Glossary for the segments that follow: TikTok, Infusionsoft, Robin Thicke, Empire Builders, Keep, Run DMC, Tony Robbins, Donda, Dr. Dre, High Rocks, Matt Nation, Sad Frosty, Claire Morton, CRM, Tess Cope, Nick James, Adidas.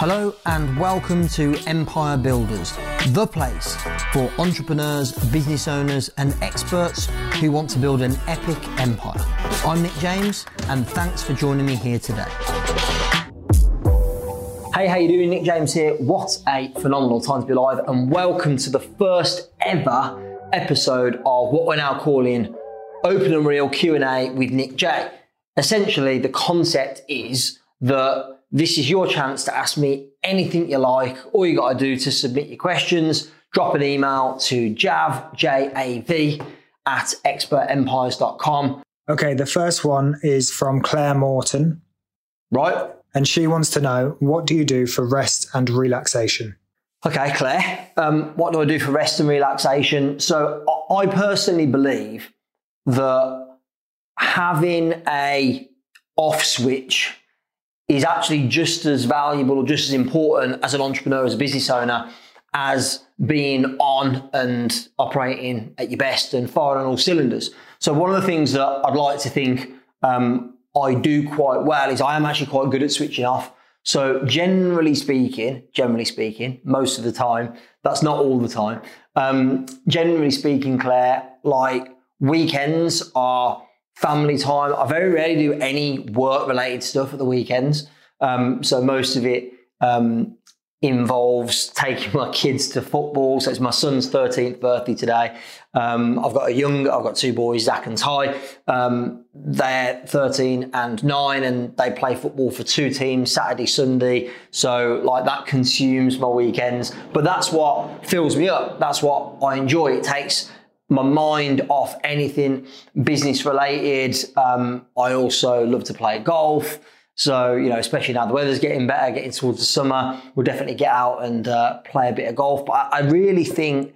Hello and welcome to Empire Builders, the place for entrepreneurs, business owners and experts who want to build an epic empire. I'm Nick James and thanks for joining me here today. Hey, how you doing? Nick James here. What a phenomenal time to be alive and welcome to the first ever episode of what we're now calling Open and Real Q&A with Nick J. Essentially, the concept is that this is your chance to ask me anything you like. All you got to do to submit your questions, drop an email to jav, J-A-V, at expertempires.com. Okay, the first one is from Claire Morton. Right. And she wants to know, what do you do for rest and relaxation? Okay, Claire, what do I do for rest and relaxation? So I personally believe that having a off switch is actually just as valuable or just as important as an entrepreneur, as a business owner, as being on and operating at your best and firing on all cylinders. So one of the things that I'd like to think I do quite well is I am actually quite good at switching off. So generally speaking, most of the time, that's not all the time. Generally speaking, Claire, like weekends are family time. I very rarely do any work-related stuff at the weekends. So most of it involves taking my kids to football. So it's my son's 13th birthday today. I've got two boys, Zach and Ty. They're 13 and 9 and they play football for two teams, Saturday, Sunday. So like that consumes my weekends. But that's what fills me up. That's what I enjoy. It takes my mind off anything business related. I also love to play golf. So, especially now the weather's getting better, getting towards the summer, we'll definitely get out and play a bit of golf. But I really think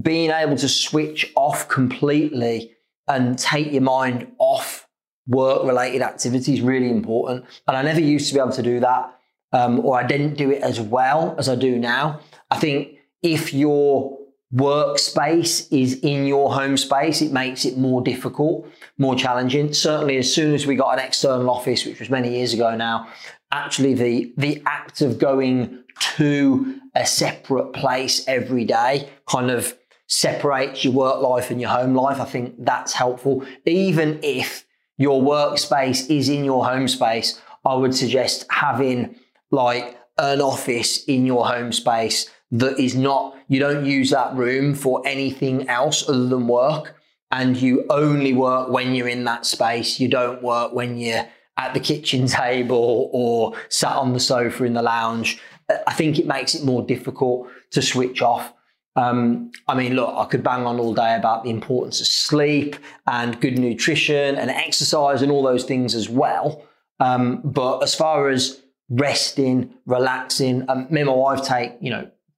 being able to switch off completely and take your mind off work related activities is really important. And I never used to be able to do that, or I didn't do it as well as I do now. I think if you're workspace is in your home space, it makes it more difficult, more challenging. Certainly as soon as we got an external office, which was many years ago now, actually the act of going to a separate place every day kind of separates your work life and your home life. I think that's helpful. Even if your workspace is in your home space, I would suggest having like an office in your home space that is not, you don't use that room for anything else other than work, and you only work when you're in that space. You don't work when you're at the kitchen table or sat on the sofa in the lounge. I think it makes it more difficult to switch off. I could bang on all day about the importance of sleep and good nutrition and exercise and all those things as well. But as far as resting, relaxing, me and my wife take,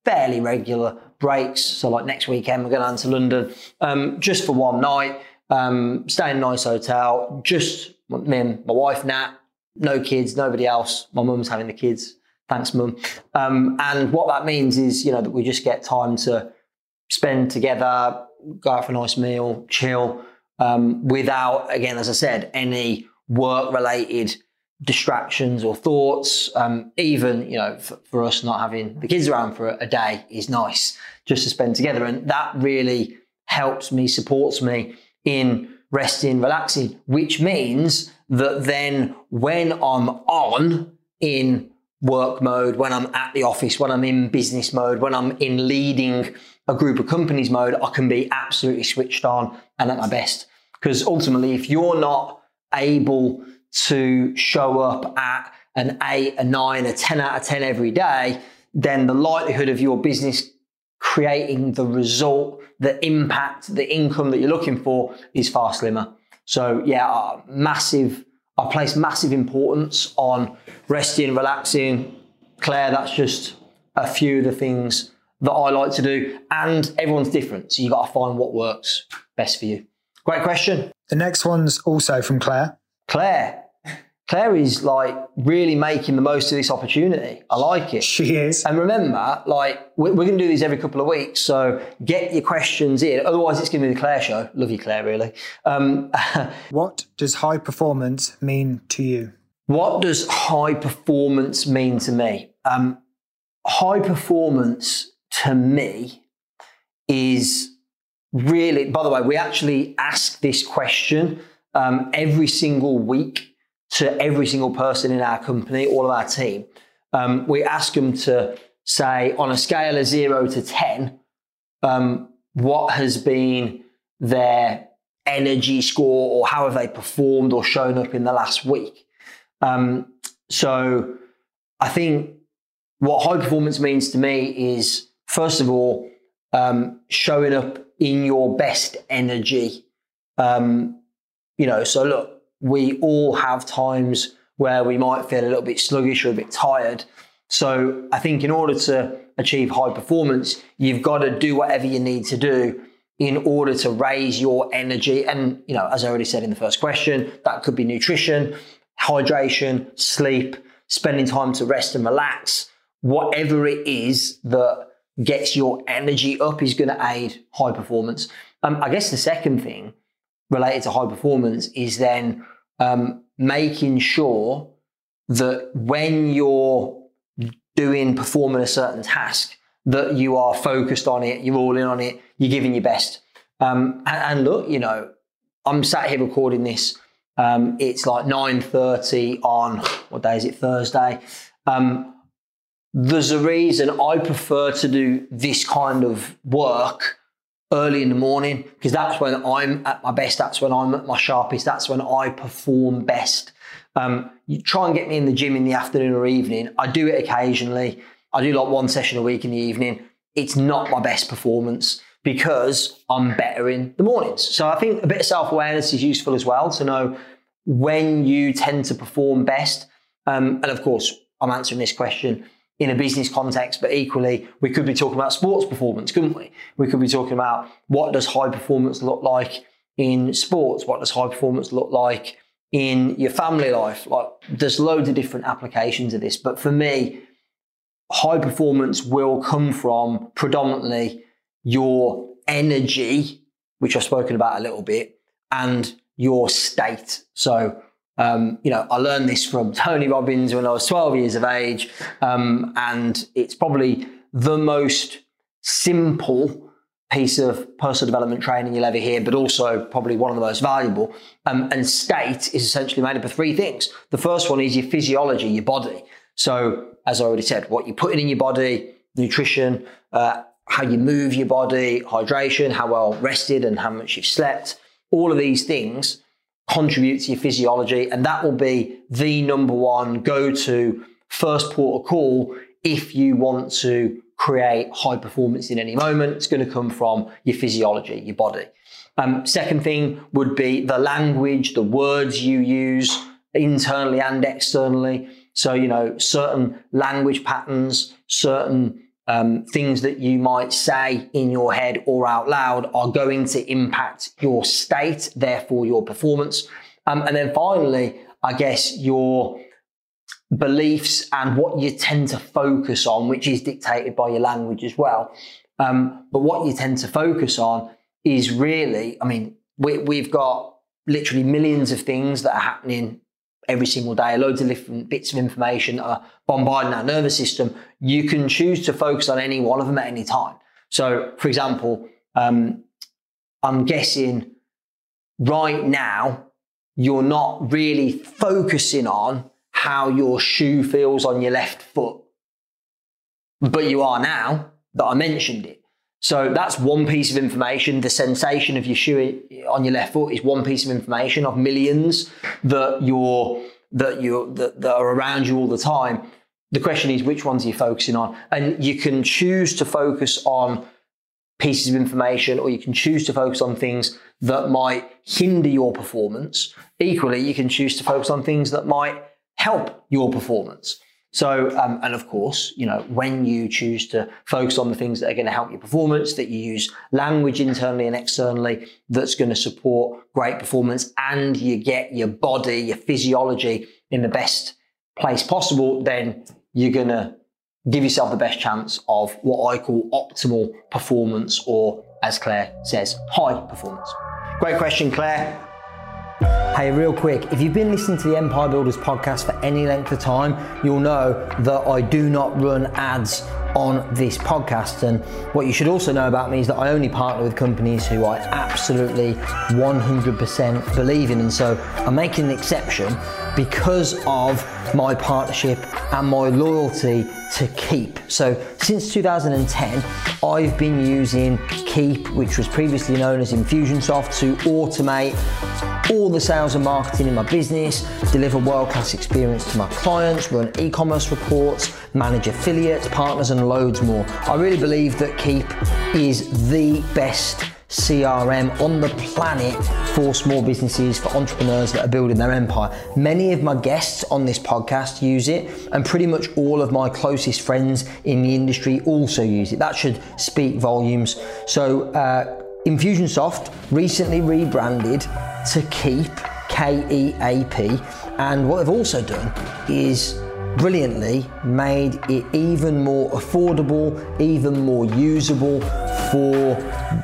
fairly regular breaks. So like next weekend, we're going down to London just for one night, stay in a nice hotel, just me and my wife, Nat, no kids, nobody else. My mum's having the kids. Thanks, mum. And what that means is, that we just get time to spend together, go out for a nice meal, chill, without, again, as I said, any work-related distractions or thoughts. Even for us, not having the kids around for a day is nice just to spend together, and that really helps me, supports me in resting, relaxing, which means that then when I'm on in work mode, when I'm at the office, when I'm in business mode, when I'm in leading a group of companies mode, I can be absolutely switched on and at my best. Because ultimately, if you're not able to show up at an 8, a 9, a 10 out of 10 every day, then the likelihood of your business creating the result, the impact, the income that you're looking for is far slimmer. So yeah, I place massive importance on resting, relaxing. Claire, that's just a few of the things that I like to do, and everyone's different. So you got to find what works best for you. Great question. The next one's also from Claire. Claire is like really making the most of this opportunity. I like it. She is. And remember, we're going to do these every couple of weeks. So get your questions in. Otherwise, it's going to be the Claire show. Love you, Claire, really. What does high performance mean to you? What does high performance mean to me? High performance to me is really, by the way, we actually ask this question every single week to every single person in our company, all of our team. We ask them to say, on a scale of 0 to 10, what has been their energy score, or how have they performed or shown up in the last week? So I think what high performance means to me is, first of all, showing up in your best energy. So look, we all have times where we might feel a little bit sluggish or a bit tired. So I think in order to achieve high performance, you've got to do whatever you need to do in order to raise your energy. And, you know, as I already said in the first question, that could be nutrition, hydration, sleep, spending time to rest and relax. Whatever it is that gets your energy up is going to aid high performance. I guess the second thing related to high performance is then making sure that when you're performing a certain task, that you are focused on it, you're all in on it, you're giving your best. And look, you know, I'm sat here recording this. It's like 9:30 on, what day is it? Thursday. There's a reason I prefer to do this kind of work early in the morning, because that's when I'm at my best, that's when I'm at my sharpest, that's when I perform best. You try and get me in the gym in the afternoon or evening. I do it occasionally. I do like one session a week in the evening. It's not my best performance because I'm better in the mornings. So I think a bit of self-awareness is useful as well, to know when you tend to perform best. And of course, I'm answering this question in a business context, but equally, we could be talking about sports performance, couldn't we? We could be talking about, what does high performance look like in sports? What does high performance look like in your family life? Like, there's loads of different applications of this, but for me, high performance will come from predominantly your energy, which I've spoken about a little bit, and your state. So, I learned this from Tony Robbins when I was 12 years of age, and it's probably the most simple piece of personal development training you'll ever hear, but also probably one of the most valuable. And state is essentially made up of three things. The first one is your physiology, your body. So as I already said, what you're putting in your body, nutrition, how you move your body, hydration, how well rested and how much you've slept, all of these things contribute to your physiology. And that will be the number one go-to first port of call if you want to create high performance in any moment. It's going to come from your physiology, your body. Second thing would be the language, the words you use internally and externally. So, you know, certain language patterns, certain things that you might say in your head or out loud are going to impact your state, therefore your performance. And then finally, I guess your beliefs and what you tend to focus on, which is dictated by your language as well. But what you tend to focus on is really, I mean, we've got literally millions of things that are happening every single day, loads of different bits of information that are bombarding our nervous system. You can choose to focus on any one of them at any time. So for example, I'm guessing right now, you're not really focusing on how your shoe feels on your left foot, but you are now that I mentioned it. So that's one piece of information. The sensation of your shoe on your left foot is one piece of information of millions that are around you all the time. The question is, which ones are you focusing on? And you can choose to focus on pieces of information, or you can choose to focus on things that might hinder your performance. Equally, you can choose to focus on things that might help your performance. So, and of course, you know, when you choose to focus on the things that are going to help your performance, that you use language internally and externally that's going to support great performance, and you get your body, your physiology in the best place possible, then you're going to give yourself the best chance of what I call optimal performance, or as Claire says, high performance. Great question, Claire. Hey, real quick, if you've been listening to the Empire Builders podcast for any length of time, you'll know that I do not run ads on this podcast. And what you should also know about me is that I only partner with companies who I absolutely 100% believe in. And so I'm making an exception because of my partnership and my loyalty to Keep. So since 2010, I've been using Keep, which was previously known as Infusionsoft, to automate all the sales and marketing in my business, deliver world-class experience to my clients, run e-commerce reports, manage affiliates, partners, and loads more. I really believe that Keep is the best CRM on the planet for small businesses, for entrepreneurs that are building their empire. Many of my guests on this podcast use it, and pretty much all of my closest friends in the industry also use it. That should speak volumes. So Infusionsoft recently rebranded to Keep, K-E-A-P, and what they've also done is brilliantly made it even more affordable, even more usable for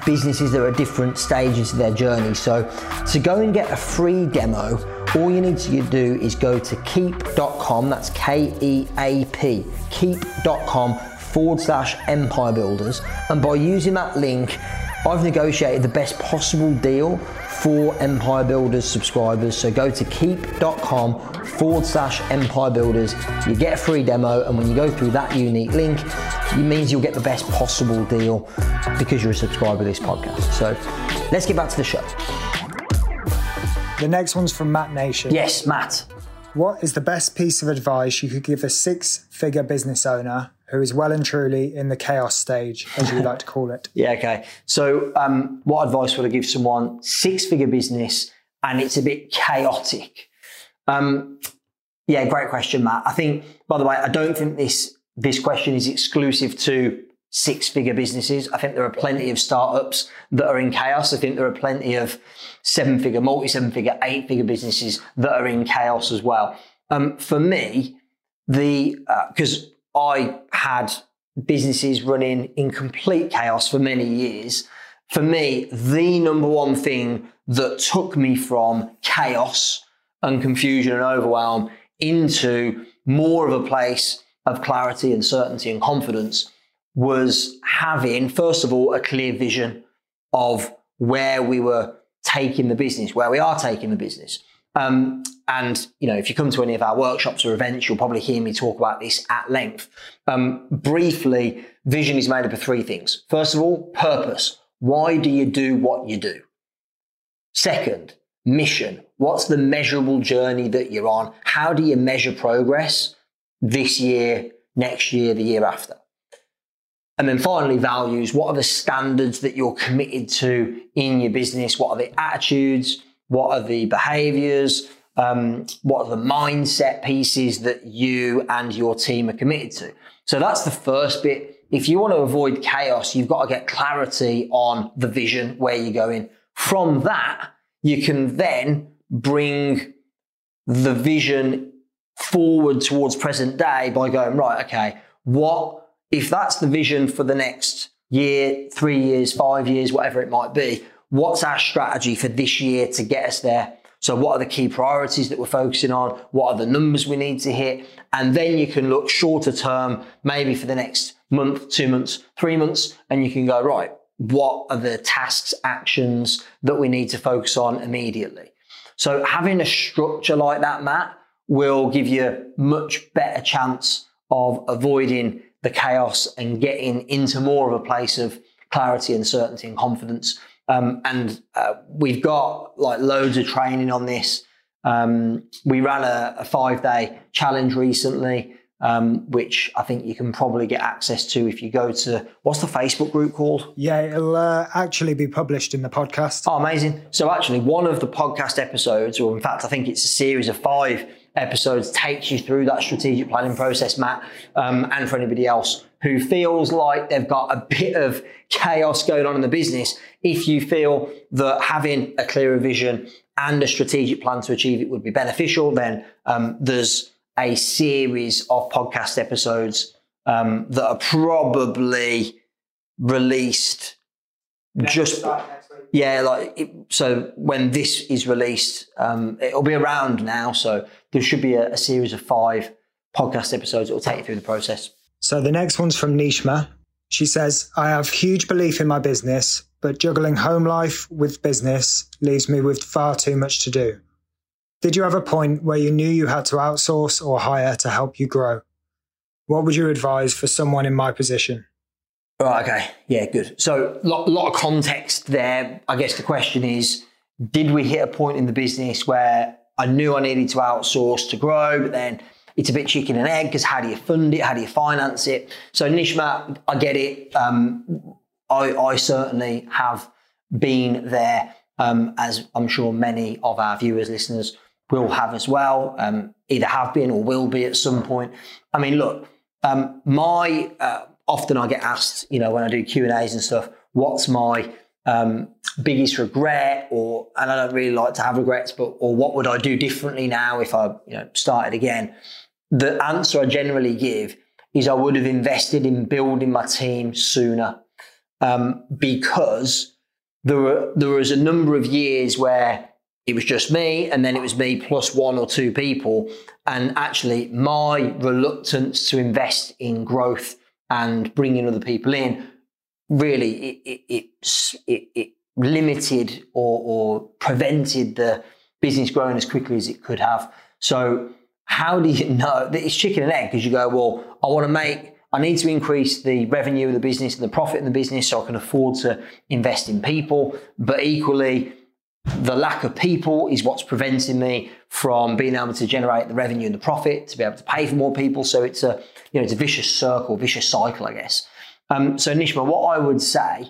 businesses that are at different stages of their journey. So to go and get a free demo, all you need to do is go to keep.com, that's K-E-A-P, keep.com/Empire Builders. And by using that link, I've negotiated the best possible deal for Empire Builders subscribers. So go to keep.com/Empire Builders. You get a free demo, and when you go through that unique link, it means you'll get the best possible deal because you're a subscriber to this podcast. So let's get back to the show. The next one's from Matt Nation. Yes, Matt. What is the best piece of advice you could give a six-figure business owner who is well and truly in the chaos stage, as you like to call it? Yeah, okay. So what advice would I give someone? Six-figure business, and it's a bit chaotic. Yeah, great question, Matt. I think, by the way, I don't think this question is exclusive to six-figure businesses. I think there are plenty of startups that are in chaos. I think there are plenty of seven-figure, multi-seven-figure, eight-figure businesses that are in chaos as well. For me, because I had businesses running in complete chaos for many years. For me, the number one thing that took me from chaos and confusion and overwhelm into more of a place of clarity and certainty and confidence was having, first of all, a clear vision of where we were taking the business, where we are taking the business. And, you know, if you come to any of our workshops or events, you'll probably hear me talk about this at length. Briefly, vision is made up of three things. First of all, purpose. Why do you do what you do? Second, mission. What's the measurable journey that you're on? How do you measure progress this year, next year, the year after? And then finally, values. What are the standards that you're committed to in your business? What are the attitudes? What are the behaviors? What are the mindset pieces that you and your team are committed to? So that's the first bit. If you want to avoid chaos, you've got to get clarity on the vision, where you're going. From that, you can then bring the vision forward towards present day by going, right, okay, what if that's the vision for the next year, 3 years, 5 years, whatever it might be? What's our strategy for this year to get us there? So what are the key priorities that we're focusing on? What are the numbers we need to hit? And then you can look shorter term, maybe for the next month, 2 months, 3 months, and you can go, right, what are the tasks, actions that we need to focus on immediately? So having a structure like that, Matt, will give you a much better chance of avoiding the chaos and getting into more of a place of clarity and certainty and confidence. And we've got like loads of training on this. We ran a 5-day challenge recently, which I think you can probably get access to if you go to, what's the Facebook group called? Yeah, it'll actually be published in the podcast. Oh, amazing. So actually one of the podcast episodes, or in fact, I think it's a series of 5 episodes, takes you through that strategic planning process, Matt. And for anybody else who feels like they've got a bit of chaos going on in the business, if you feel that having a clearer vision and a strategic plan to achieve it would be beneficial, then there's a series of podcast episodes that are probably released So when this is released, it'll be around now. So there should be a series of 5 podcast episodes that will take you through the process. So the next one's from Nishma. She says, I have huge belief in my business, but juggling home life with business leaves me with far too much to do. Did you have a point where you knew you had to outsource or hire to help you grow? What would you advise for someone in my position? Right, okay. Yeah, good. So lot of context there. I guess the question is, did we hit a point in the business where I knew I needed to outsource to grow, but then it's a bit chicken and egg because how do you fund it? How do you finance it? So Nishma, I get it. I certainly have been there, as I'm sure many of our viewers, listeners will have as well, either have been or will be at some point. I mean, look, often I get asked, when I do Q&As and stuff, what's my biggest regret, and I don't really like to have regrets, or what would I do differently now if I started again? The answer I generally give is I would have invested in building my team sooner, because there was a number of years where it was just me, and then it was me plus 1 or 2 people, and actually my reluctance to invest in growth and bringing other people in, really, it limited or prevented the business growing as quickly as it could have. So how do you know that it's chicken and egg? Because you go, well, I need to increase the revenue of the business and the profit in the business so I can afford to invest in people. But equally, the lack of people is what's preventing me from being able to generate the revenue and the profit to be able to pay for more people. So it's a vicious circle, vicious cycle, I guess. So Nishma, what I would say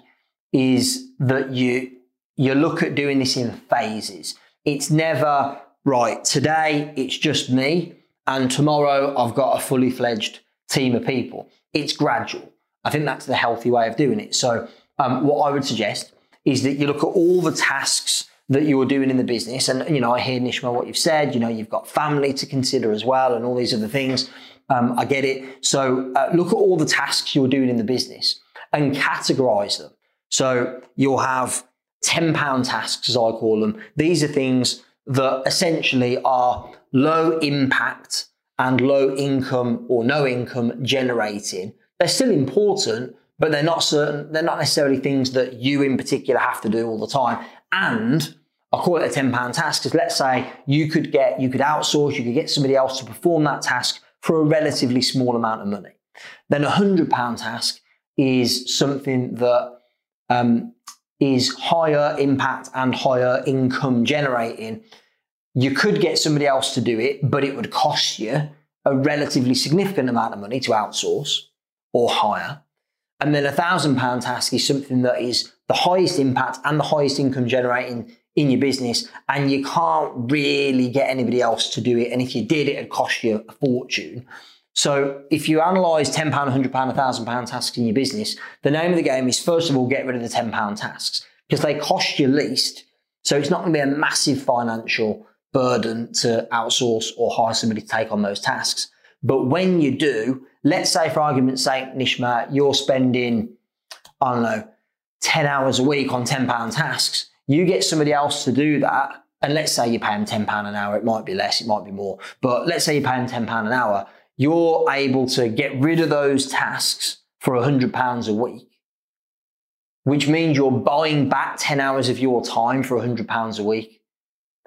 is that you look at doing this in phases. It's never right. Today it's just me, and tomorrow I've got a fully fledged team of people. It's gradual. I think that's the healthy way of doing it. So what I would suggest is that you look at all the tasks that you were doing in the business. And, I hear, Nishma, what you've said, you've got family to consider as well and all these other things. I get it. So look at all the tasks you were doing in the business and categorize them. So you'll have 10-pound tasks, as I call them. These are things that essentially are low impact and low income or no income generating. They're still important, but they're not necessarily things that you in particular have to do all the time. And I call it a 10-pound task because let's say you could outsource, you could get somebody else to perform that task for a relatively small amount of money. Then a 100-pound task is something that is higher impact and higher income generating. You could get somebody else to do it, but it would cost you a relatively significant amount of money to outsource or hire. And then a 1,000-pound task is something that is the highest impact and the highest income generating in your business, and you can't really get anybody else to do it. And if you did, it'd cost you a fortune. So if you analyse 10 pound, 100 pound, 1,000 pound tasks in your business, the name of the game is, first of all, get rid of the 10 pound tasks because they cost you least. So it's not going to be a massive financial burden to outsource or hire somebody to take on those tasks. But when you do, let's say for argument's sake, Nishma, you're spending, 10 hours a week on 10 pound tasks. You get somebody else to do that, and let's say you pay them £10 an hour. It might be less, it might be more, but let's say you pay them £10 an hour. You're able to get rid of those tasks for £100 a week, which means you're buying back 10 hours of your time for £100 a week.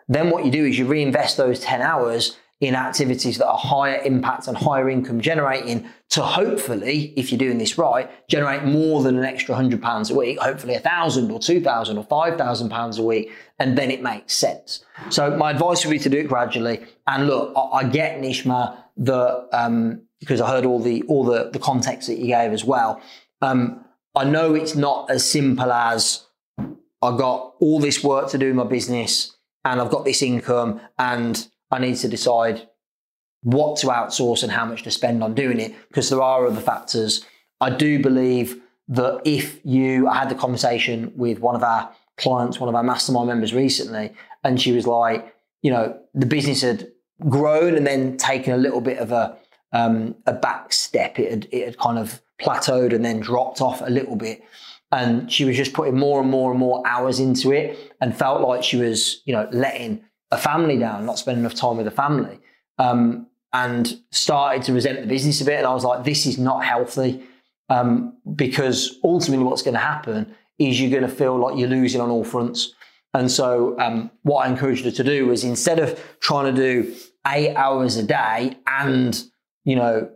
Then what you do is you reinvest those 10 hours in activities that are higher impact and higher income generating to hopefully, if you're doing this right, generate more than an extra £100 a week, hopefully 1,000 or 2,000 or 5,000 pounds a week, and then it makes sense. So my advice would be to do it gradually. And look, I get, Nishma, because I heard all the context that you gave as well. I know it's not as simple as I got all this work to do in my business and I've got this income and I need to decide what to outsource and how much to spend on doing it, because there are other factors. I do believe that I had the conversation with one of our clients, one of our mastermind members recently, and she was like, the business had grown and then taken a little bit of a back step. It had kind of plateaued and then dropped off a little bit. And she was just putting more and more and more hours into it and felt like she was, you know, letting a family down, not spending enough time with the family, and started to resent the business a bit. And I was like, this is not healthy, because ultimately what's going to happen is you're going to feel like you're losing on all fronts. And so what I encouraged her to do was, instead of trying to do 8 hours a day and, you know,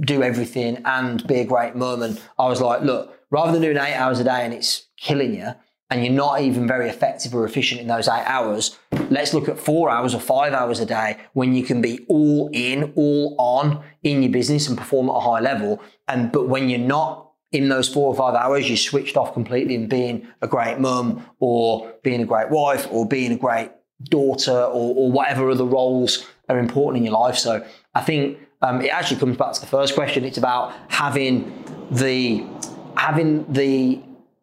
do everything and be a great mum, and I was like, look, rather than doing 8 hours a day and it's killing you and you're not even very effective or efficient in those 8 hours, let's look at 4 hours or 5 hours a day when you can be all in, all on in your business and perform at a high level. And but when you're not in those 4 or 5 hours, you switched off completely in being a great mum or being a great wife or being a great daughter, or whatever other roles are important in your life. So I think it actually comes back to the first question. It's about having the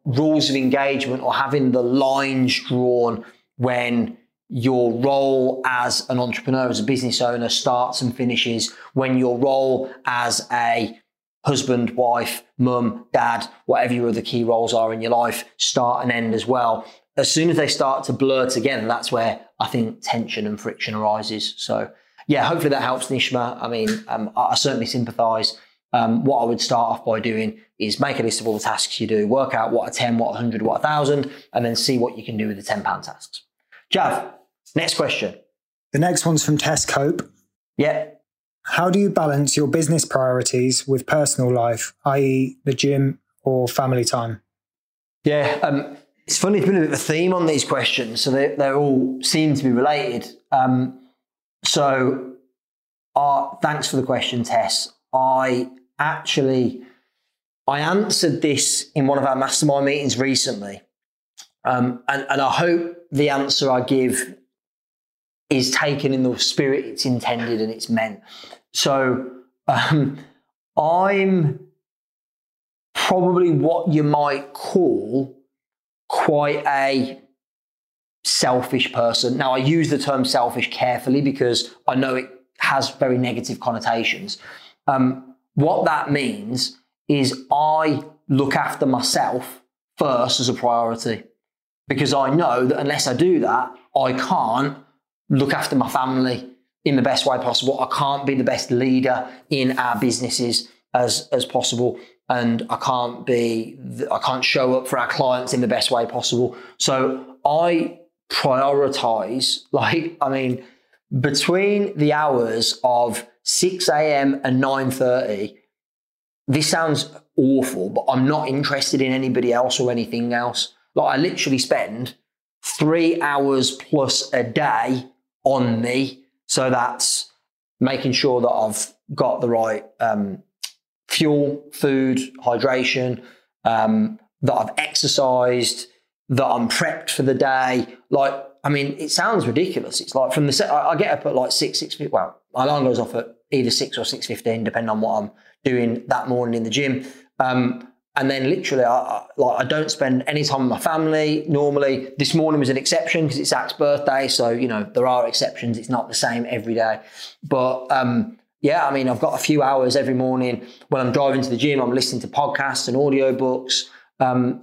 rules of engagement, or having the lines drawn when your role as an entrepreneur, as a business owner, starts and finishes, when your role as a husband, wife, mum, dad, whatever your other key roles are in your life, start and end as well. As soon as they start to blur together, that's where I think tension and friction arises. So yeah, hopefully that helps, Nishma. I mean, I certainly sympathise. What I would start off by doing is make a list of all the tasks you do, work out what are 10, what are 100, what are 1,000, and then see what you can do with the £10 tasks. Jav, next question. The next one's from Tess Cope. Yeah. How do you balance your business priorities with personal life, i.e. the gym or family time? Yeah, it's funny, it's been a bit of a theme on these questions, so they all seem to be related. Thanks for the question, Tess. I answered this in one of our mastermind meetings recently. And I hope the answer I give is taken in the spirit it's intended and it's meant. So I'm probably what you might call quite a selfish person. Now, I use the term selfish carefully because I know it has very negative connotations. What that means is I look after myself first as a priority, because I know that unless I do that, I can't look after my family in the best way possible. I can't be the best leader in our businesses as possible. And I can't show up for our clients in the best way possible. So I prioritize, between the hours of 6 a.m. and 9:30, this sounds awful, but I'm not interested in anybody else or anything else. Like, I literally spend 3 hours plus a day on me. So that's making sure that I've got the right fuel, food, hydration, that I've exercised, that I'm prepped for the day. It sounds ridiculous. It's like I get up at like 6, well, my alarm goes off at either 6 or 6:15, depending on what I'm doing that morning in the gym. And then literally, I don't spend any time with my family normally. This morning was an exception because it's Zach's birthday. So, you know, there are exceptions. It's not the same every day. But I've got a few hours every morning when I'm driving to the gym. I'm listening to podcasts and audiobooks.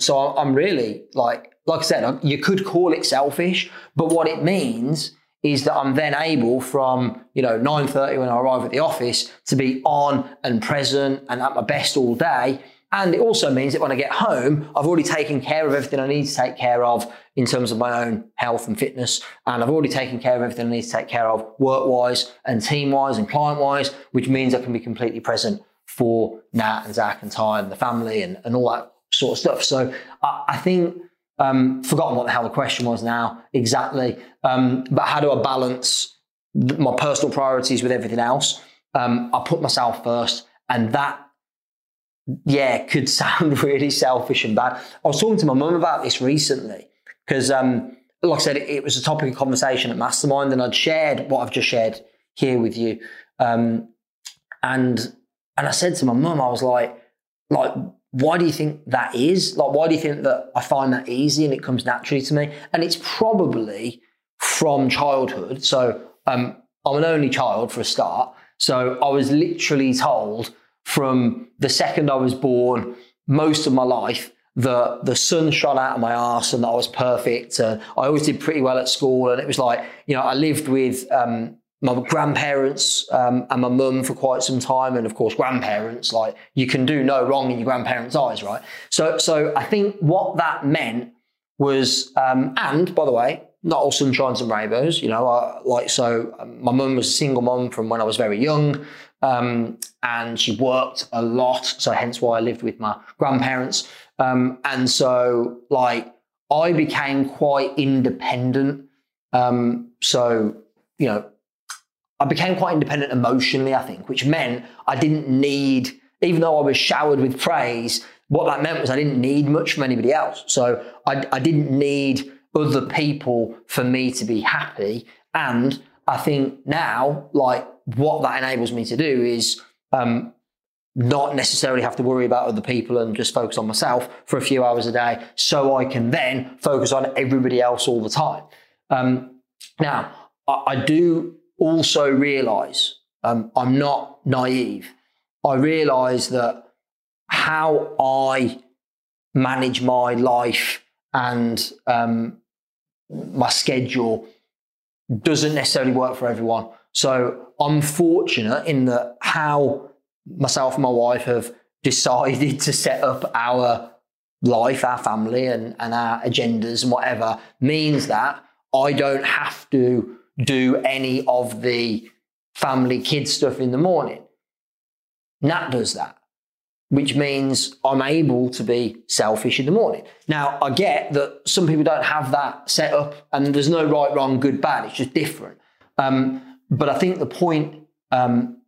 So I'm really like I said, you could call it selfish, but what it means is that I'm then able from, 9:30 when I arrive at the office to be on and present and at my best all day. And it also means that when I get home, I've already taken care of everything I need to take care of in terms of my own health and fitness. And I've already taken care of everything I need to take care of work-wise and team-wise and client-wise, which means I can be completely present for Nat and Zach and Ty and the family and all that sort of stuff. So I think... forgotten what the hell the question was now exactly, but how do I balance my personal priorities with everything else? I put myself first, and that could sound really selfish and bad. I was talking to my mum about this recently because like I said, it was a topic of conversation at Mastermind, and I'd shared what I've just shared here with you, and I said to my mum, I was like, why do you think that is? Why do you think that I find that easy and it comes naturally to me? And it's probably from childhood. So I'm an only child for a start. So I was literally told from the second I was born, most of my life, that the sun shone out of my arse and that I was perfect. And I always did pretty well at school. And it was like, you know, I lived with my grandparents and my mum for quite some time. And of course, grandparents, like you can do no wrong in your grandparents' eyes, right? So I think what that meant was, and by the way, not all sunshines and rainbows, you know, my mum was a single mum from when I was very young, and she worked a lot. So hence why I lived with my grandparents. And so like I became quite independent. So, you know, I became quite independent emotionally, I think, which meant I didn't need, even though I was showered with praise, what that meant was I didn't need much from anybody else. So I didn't need other people for me to be happy. And I think now, like what that enables me to do is not necessarily have to worry about other people and just focus on myself for a few hours a day so I can then focus on everybody else all the time. Now, I do also realize I'm not naive. I realize that how I manage my life and my schedule doesn't necessarily work for everyone. So I'm fortunate in that how myself and my wife have decided to set up our life, our family and our agendas and whatever means that I don't have to do any of the family kids stuff in the morning. Nat does that, which means I'm able to be selfish in the morning. Now, I get that some people don't have that set up and there's no right, wrong, good, bad. It's just different. But I think the point,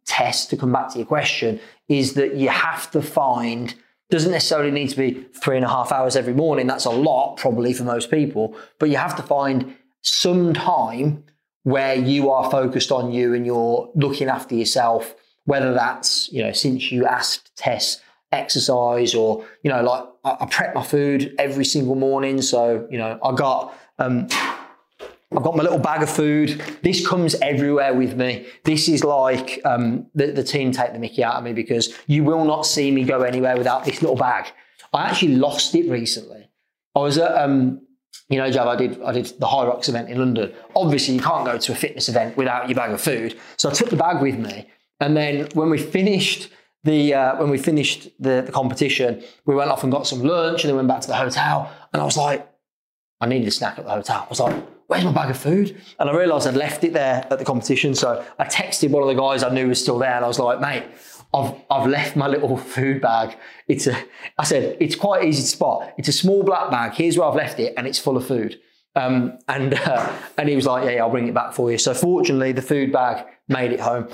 Tess, to come back to your question, is that you have to find, doesn't necessarily need to be 3.5 hours every morning. That's a lot probably for most people, but you have to find some time where you are focused on you and you're looking after yourself, whether that's, you know, since you asked Tess, exercise or, you know, like I prep my food every single morning. So, you know, I've got my little bag of food. This comes everywhere with me. This is like the team take the mickey out of me because you will not see me go anywhere without this little bag. I actually lost it recently. I was at, you know, Jav, I did the High Rocks event in London. Obviously, you can't go to a fitness event without your bag of food. So I took the bag with me. And then when we finished the competition, we went off and got some lunch and then went back to the hotel. And I was like, I needed a snack at the hotel. I was like, where's my bag of food? And I realised I'd left it there at the competition. So I texted one of the guys I knew was still there. And I was like, mate, I've left my little food bag. I said, it's quite easy to spot. It's a small black bag. Here's where I've left it. And it's full of food. And he was like, yeah, I'll bring it back for you. So fortunately, the food bag made it home.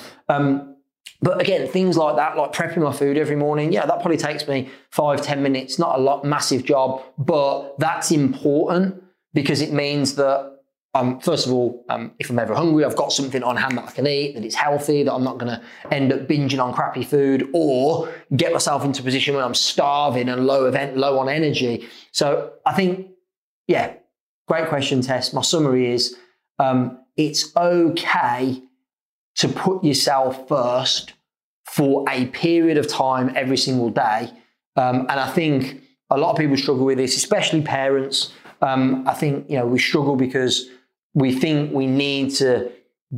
But again, things like that, like prepping my food every morning, yeah, that probably takes me 5-10 minutes, not a lot, massive job, but that's important because it means that, first of all, if I'm ever hungry, I've got something on hand that I can eat, that it's healthy, that I'm not going to end up binging on crappy food or get myself into a position where I'm starving and low on energy. So I think, yeah, great question, Tess. My summary is it's okay to put yourself first for a period of time every single day. And I think a lot of people struggle with this, especially parents. I think, you know, we struggle because we think we need to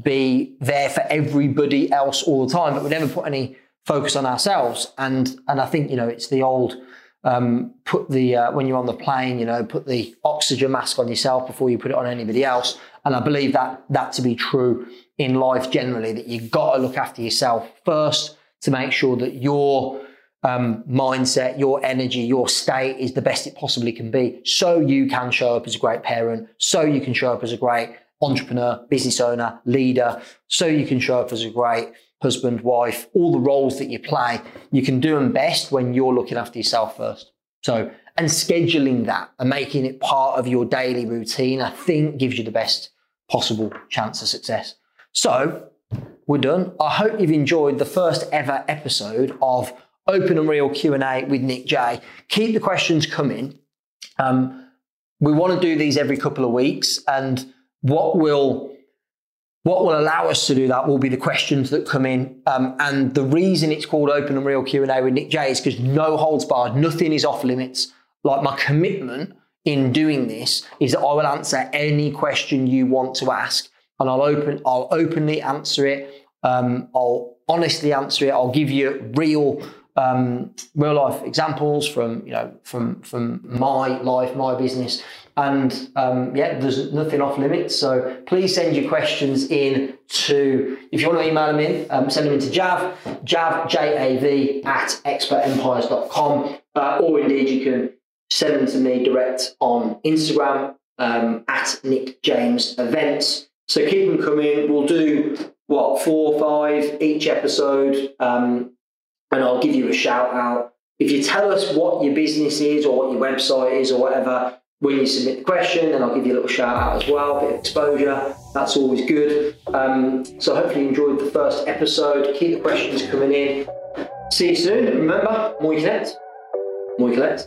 be there for everybody else all the time, but we never put any focus on ourselves. And I think, you know, it's the old, when you're on the plane, you know, put the oxygen mask on yourself before you put it on anybody else. And I believe that to be true in life generally, that you've got to look after yourself first to make sure that your mindset, your energy, your state is the best it possibly can be, so you can show up as a great parent, so you can show up as a great entrepreneur, business owner, leader, so you can show up as a great husband, wife, all the roles that you play. You can do them best when you're looking after yourself first. So, and scheduling that and making it part of your daily routine, I think gives you the best possible chance of success. So we're done. I hope you've enjoyed the first ever episode of Open and Real Q&A with Nick J. Keep the questions coming. We want to do these every couple of weeks, and what will allow us to do that will be the questions that come in. And the reason it's called Open and Real Q&A with Nick J is because no holds barred, nothing is off limits. Like my commitment in doing this is that I will answer any question you want to ask, and I'll openly answer it. I'll honestly answer it. I'll give you real life examples from my life, my business, and yeah, there's nothing off limits. So please send your questions in to, if you want to email them in, send them in to jav@expertempires.com, or indeed you can send them to me direct on Instagram at Nick James Events. So keep them coming. We'll do what, 4 or 5 each episode. And I'll give you a shout out. If you tell us what your business is or what your website is or whatever, when you submit the question, then I'll give you a little shout out as well, a bit of exposure. That's always good. So hopefully you enjoyed the first episode. Keep the questions coming in. See you soon. Remember, more you connect, more you collect.